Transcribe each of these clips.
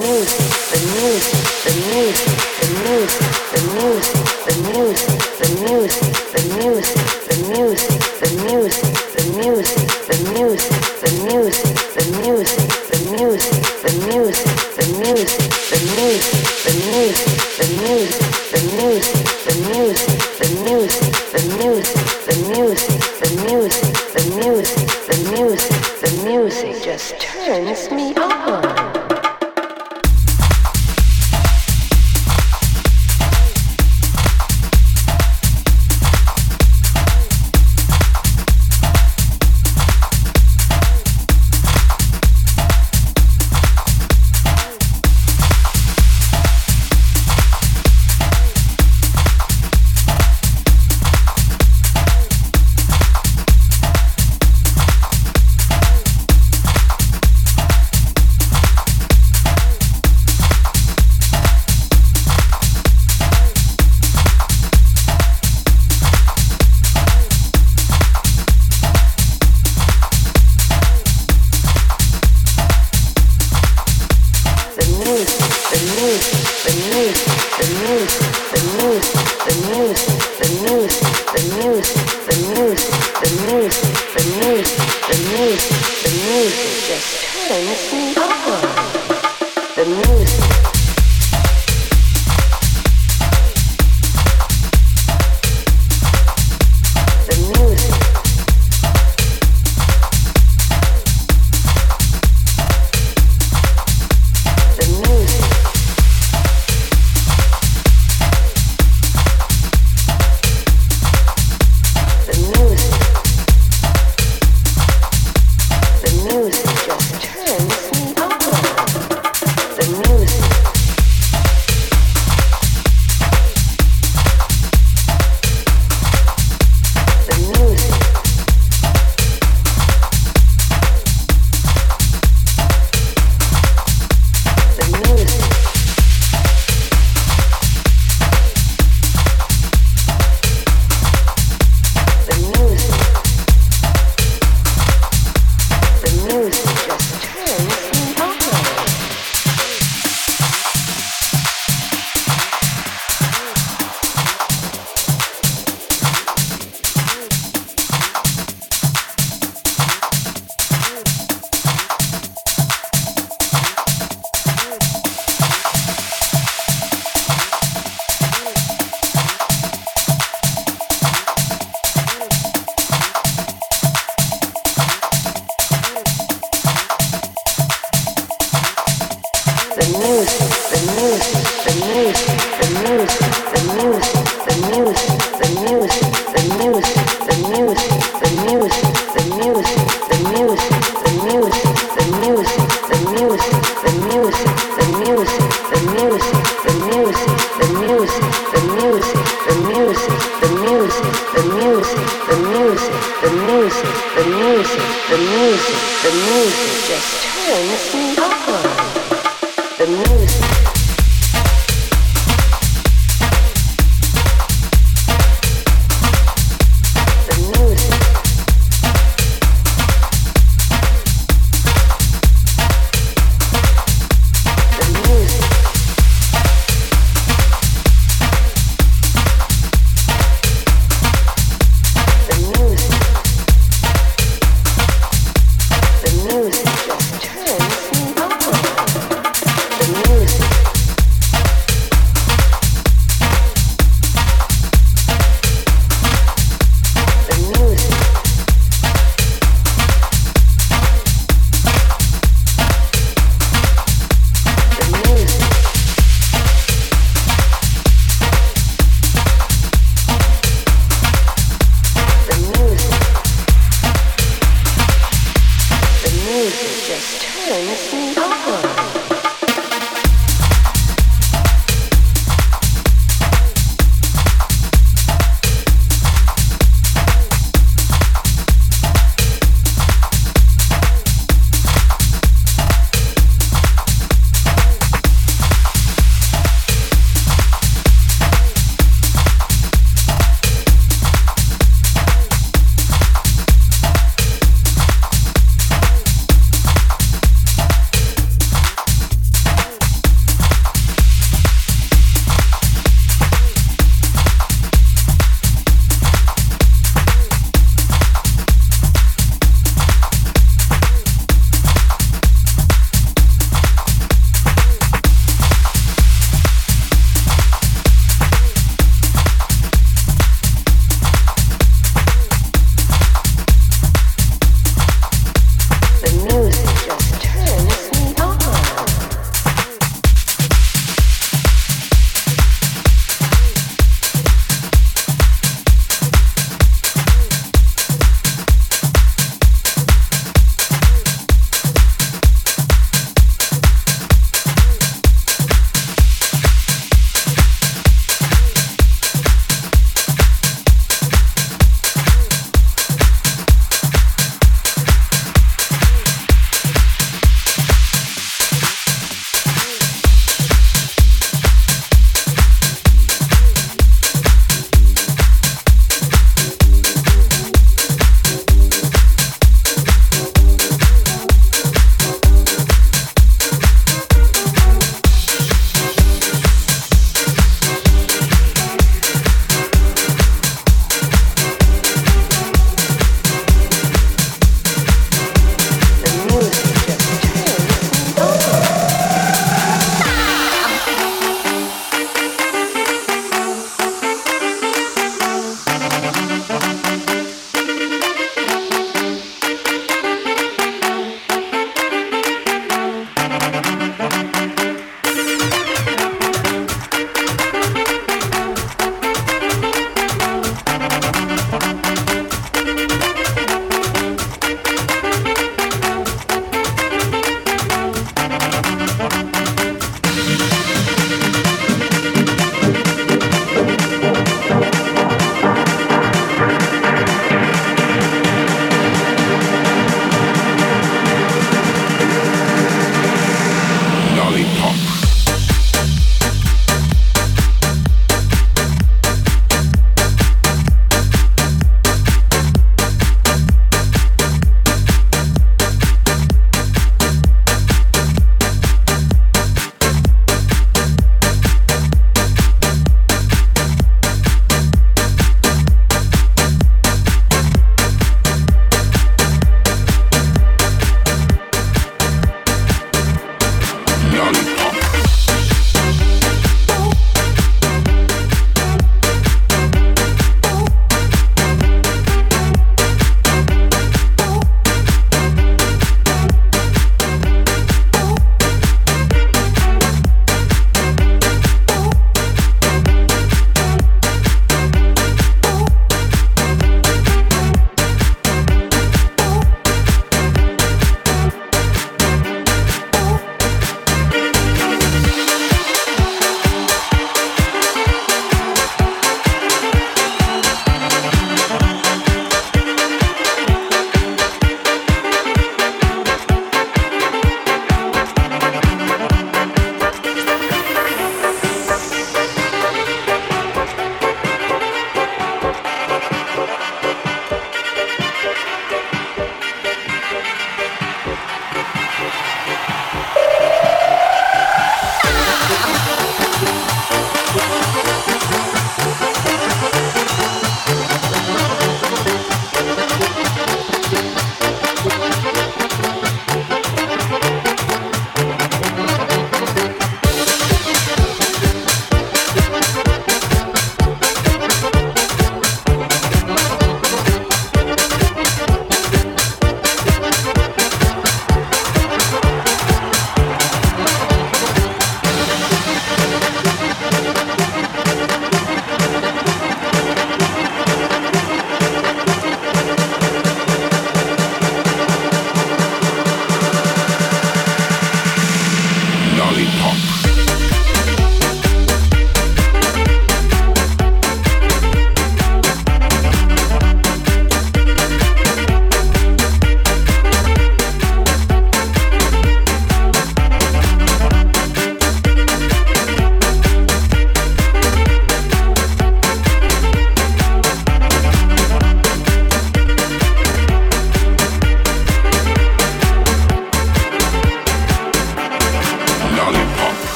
the music just turns me on. Music.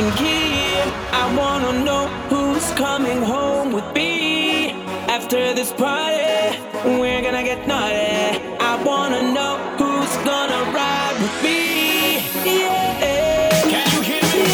in gear. I wanna know who's coming home with me. After this party, we're gonna get naughty. I wanna know who's gonna ride with me. Yeah, can you hear me?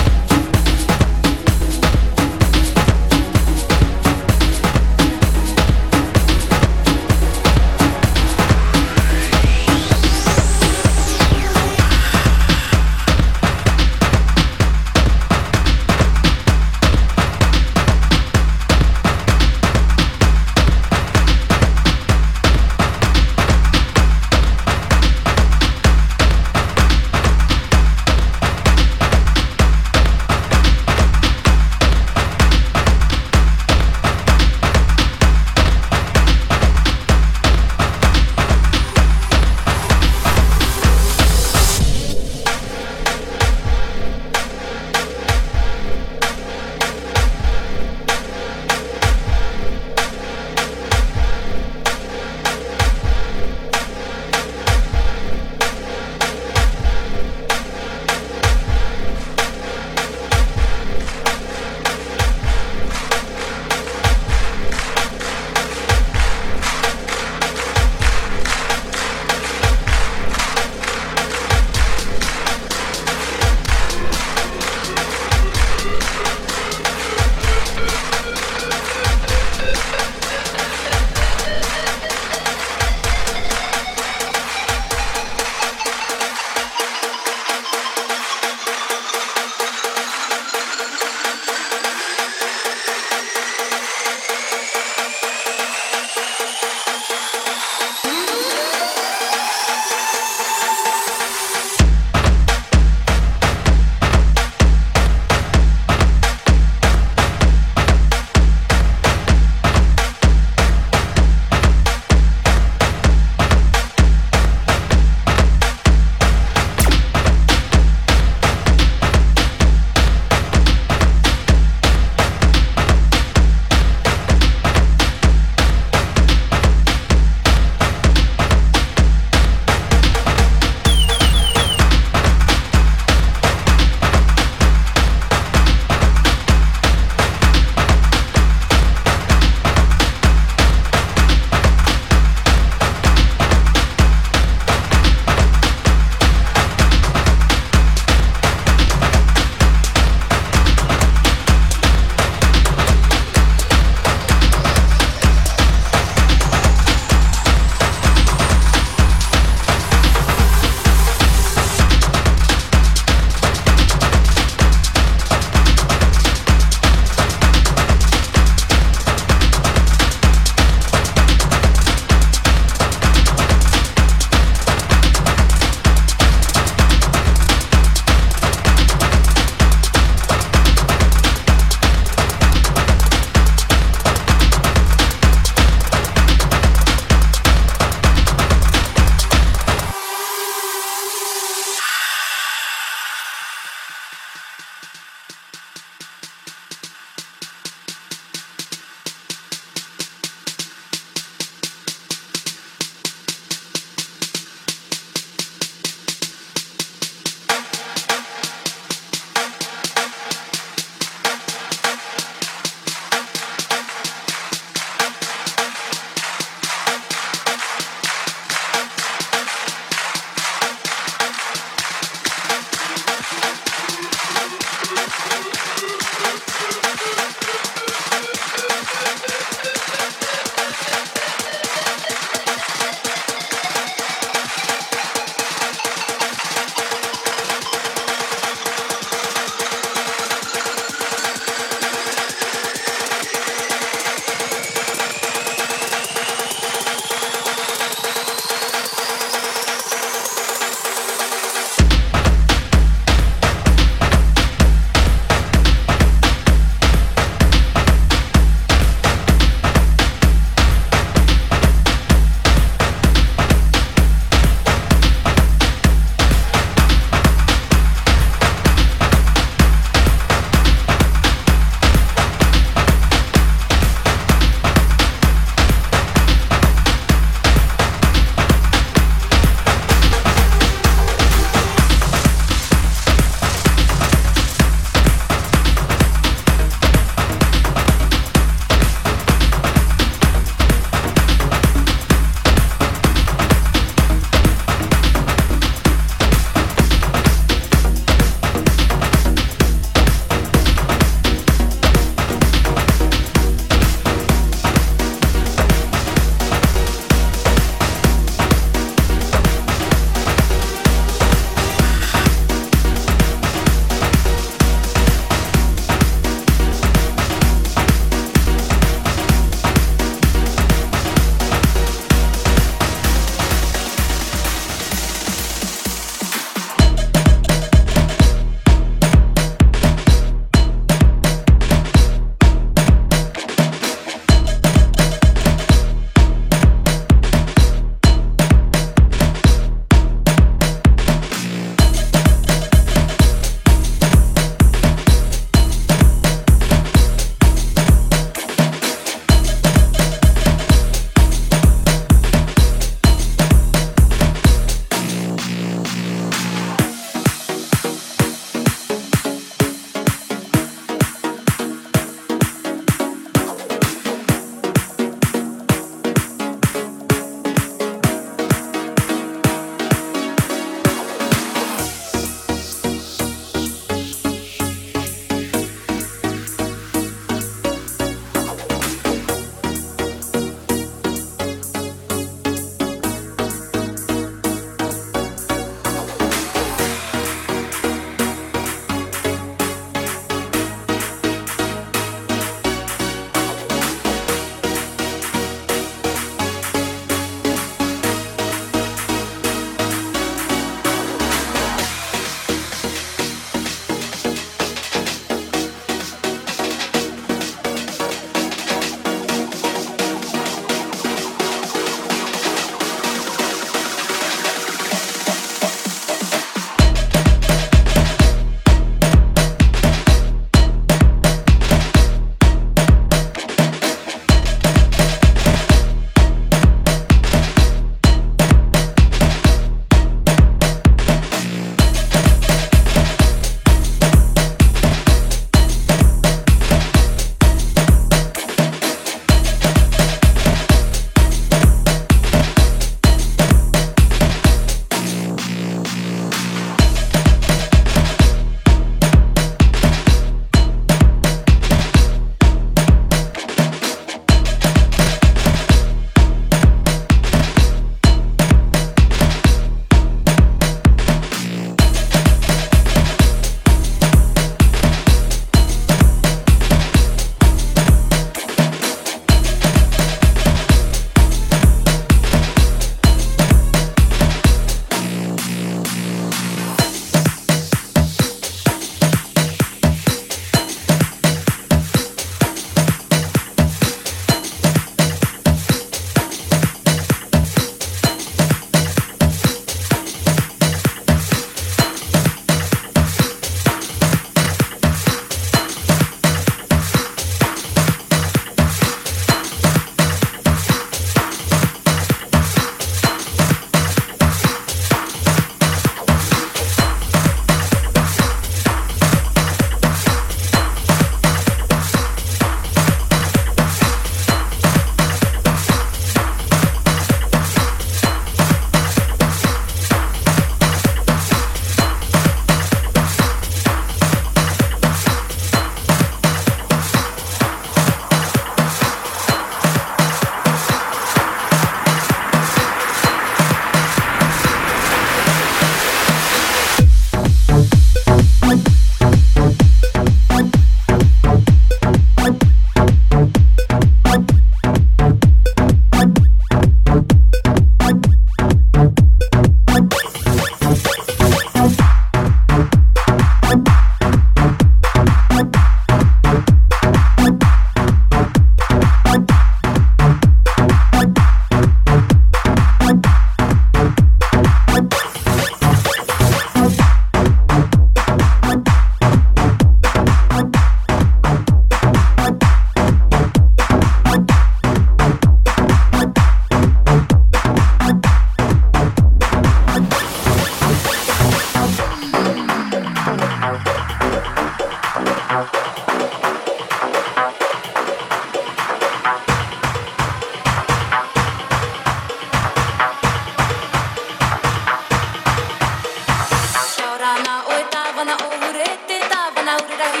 Yeah.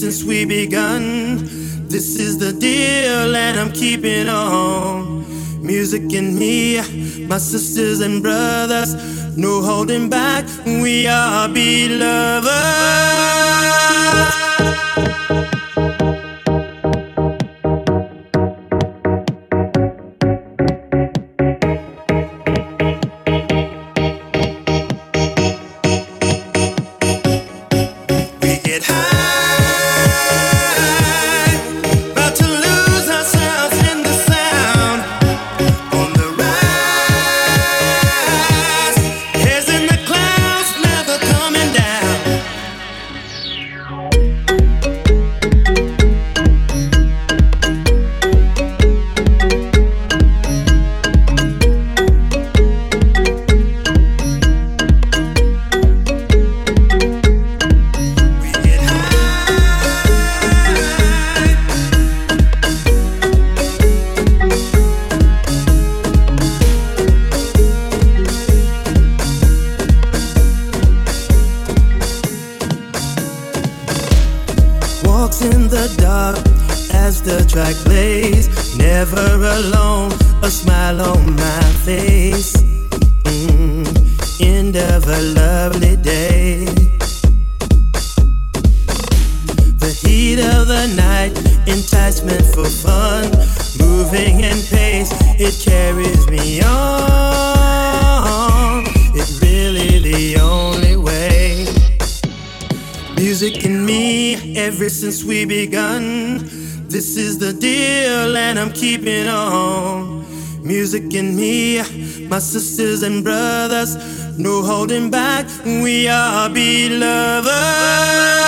since we begun. This is the deal that I'm keeping on. Music and me, my sisters and brothers, no holding back, we are beloved. Sisters and brothers, no holding back, we are beloved.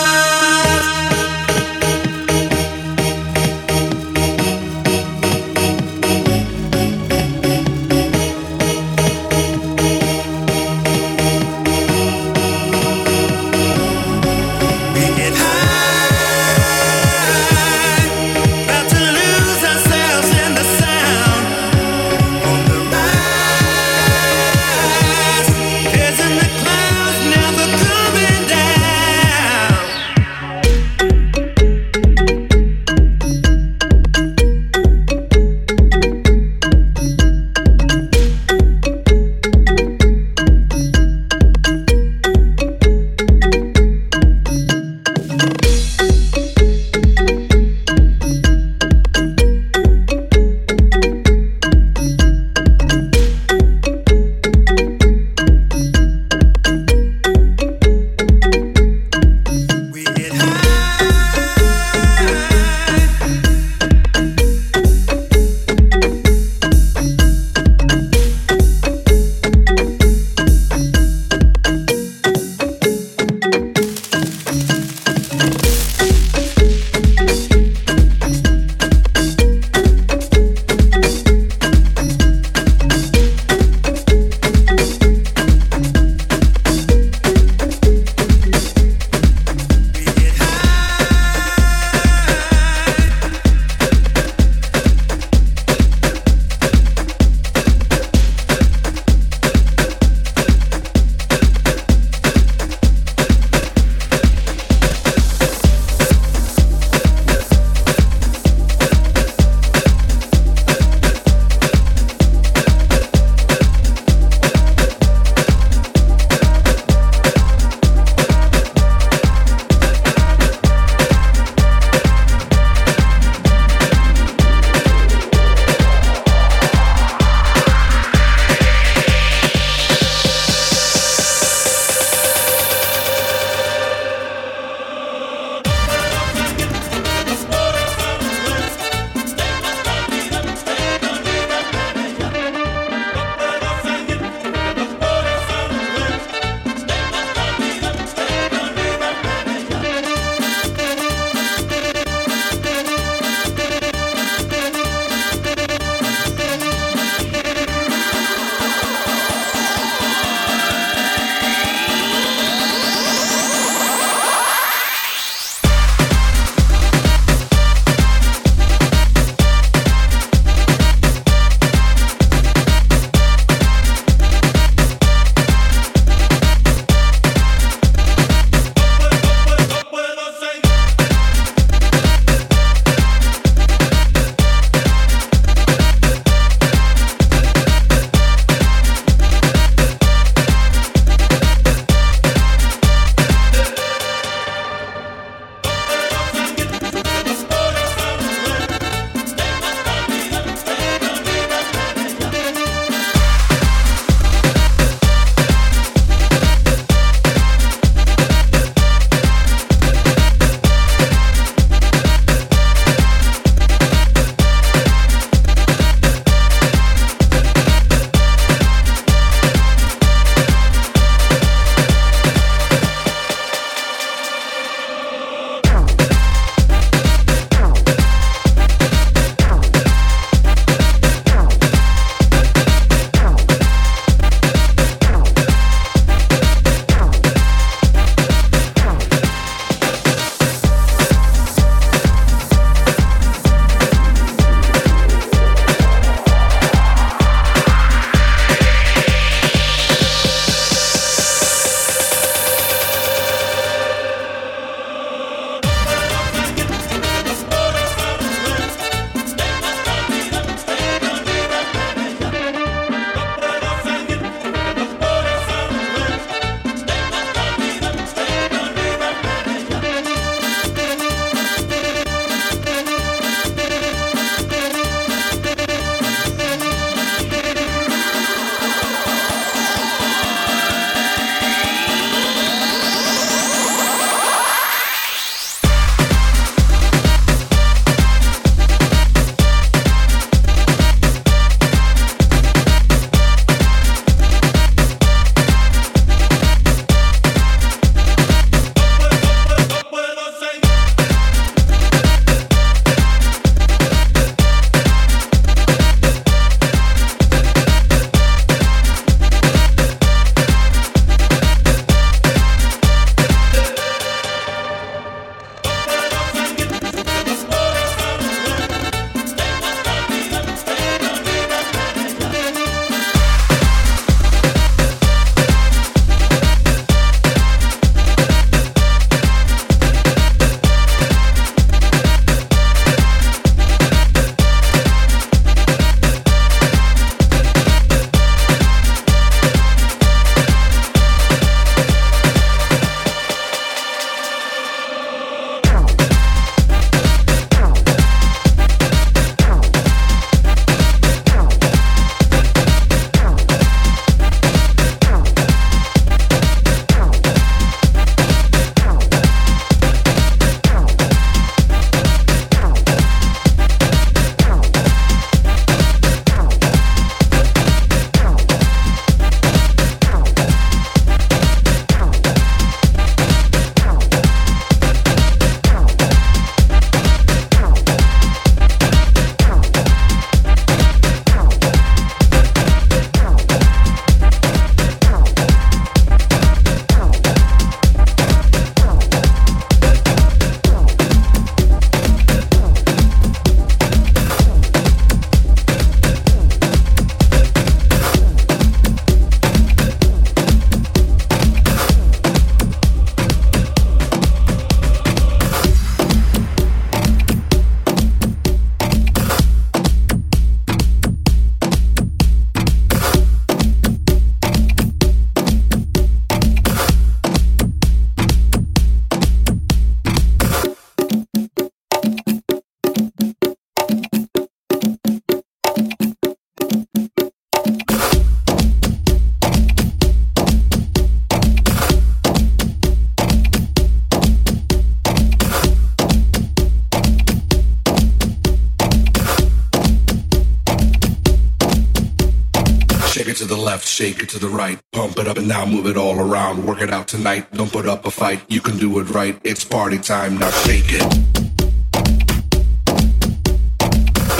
Shake it to the left, shake it to the right. Pump it up and now move it all around. Work it out tonight, don't put up a fight. You can do it right, it's party time, now shake it.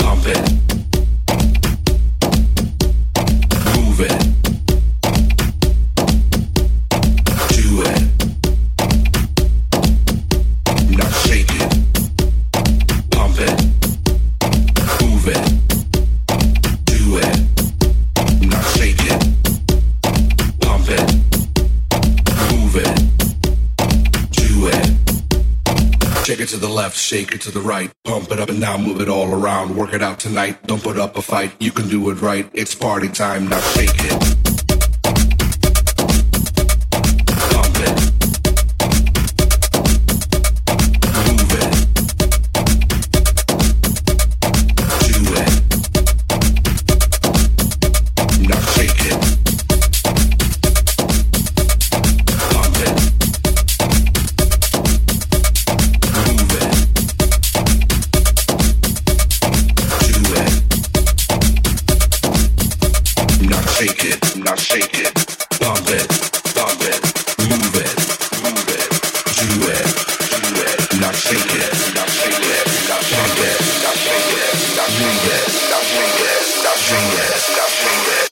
Pump it. Move it. Do it. Now shake it. Pump it. Move it. Shake it to the left, shake it to the right. Pump it up and now move it all around. Work it out tonight, don't put up a fight. You can do it right, it's party time, now shake it.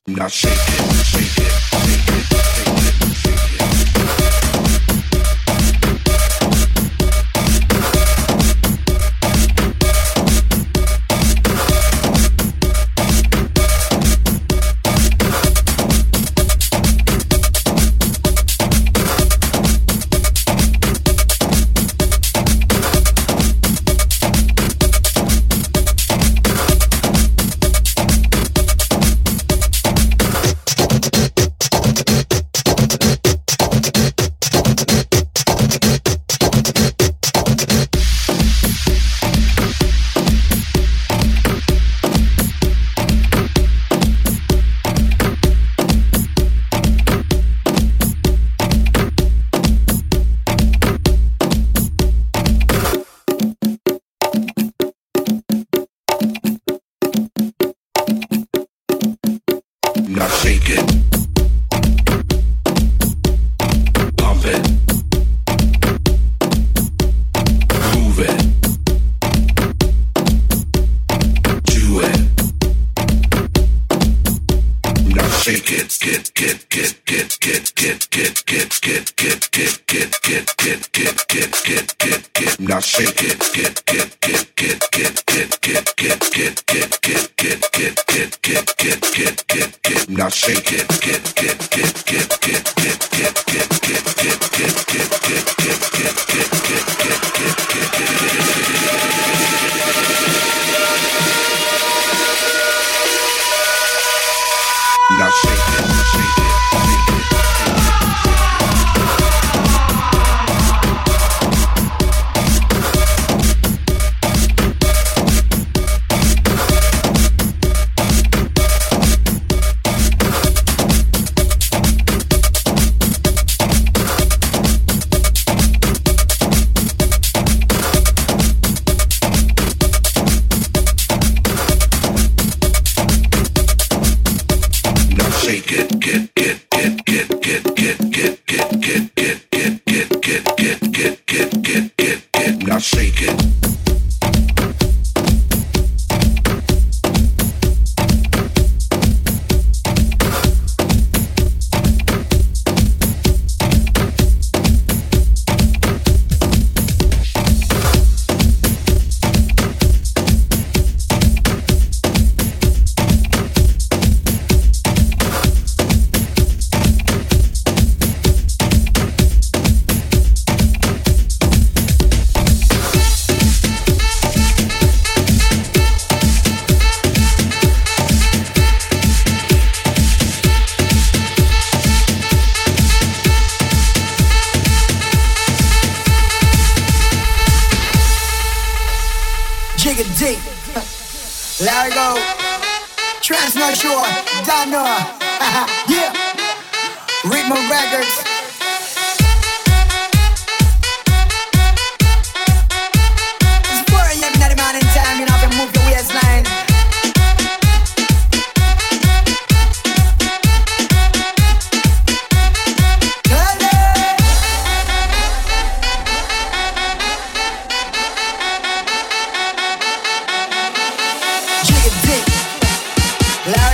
Now shake it, shake it, shake it, shake it, shake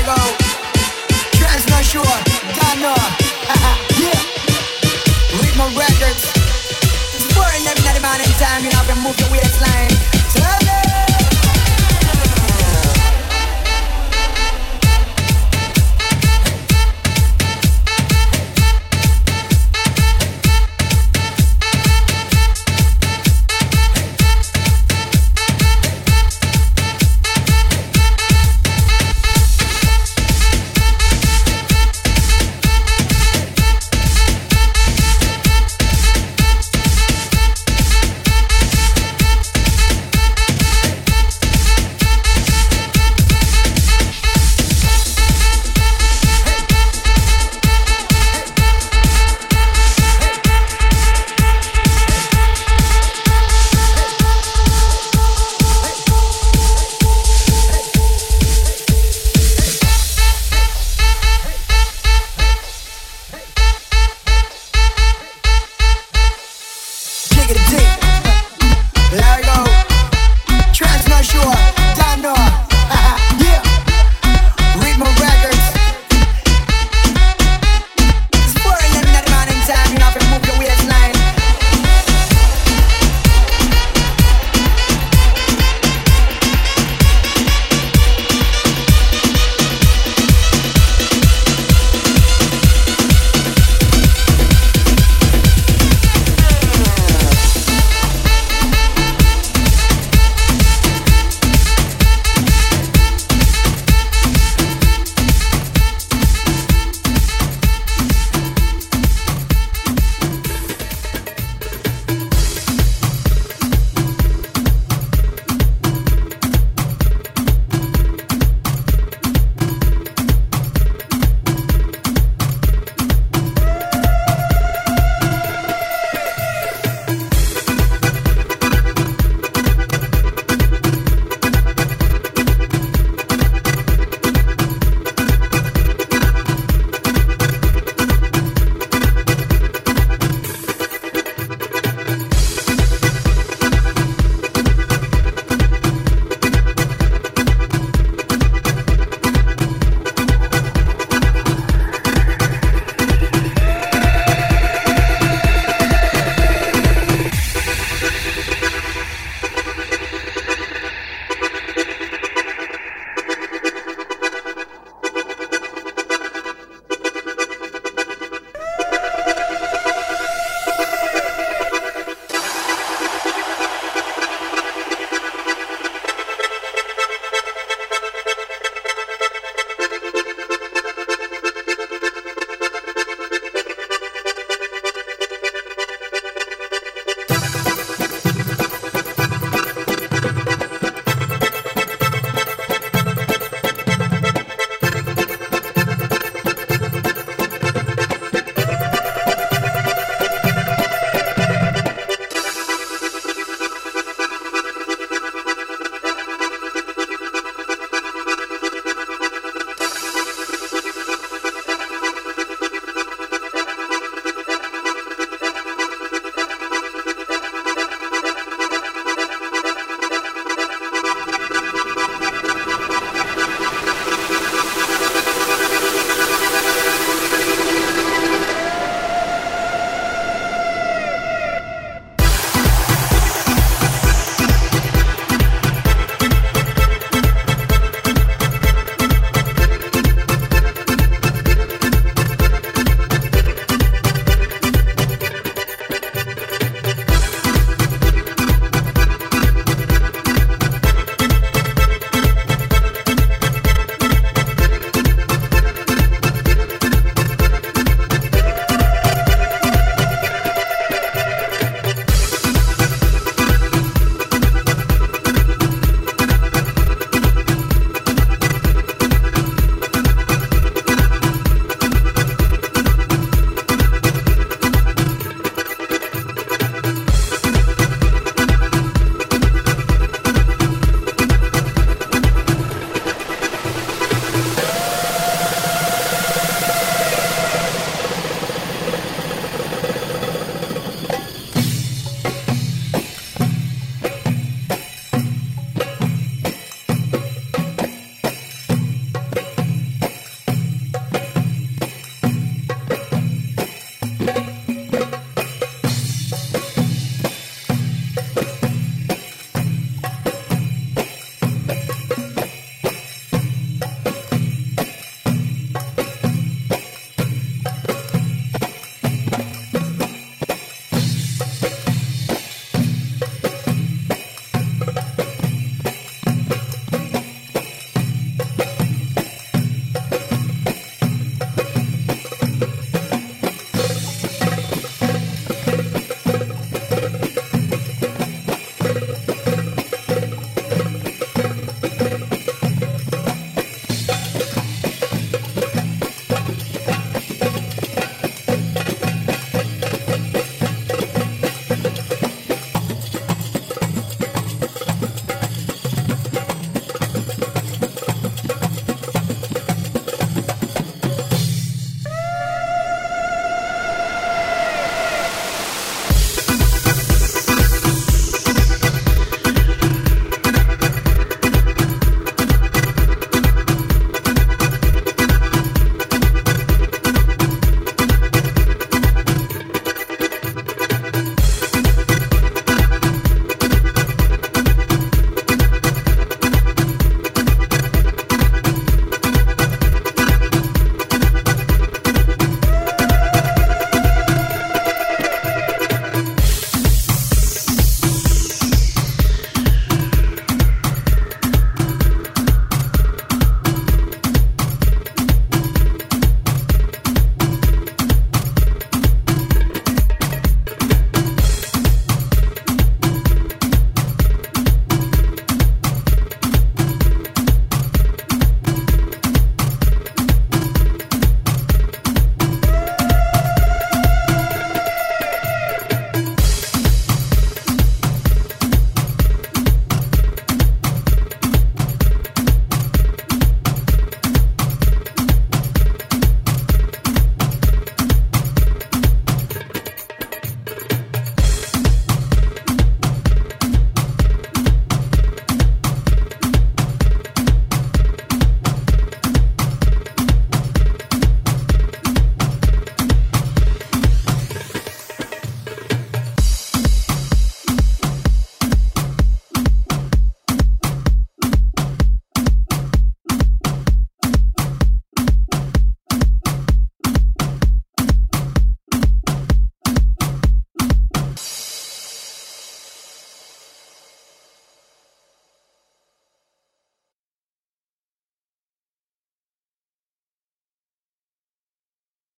go. Transnational, Ghana. Yeah. Read my records. It's boring every night, man, in time. You know, I've been moving with this line.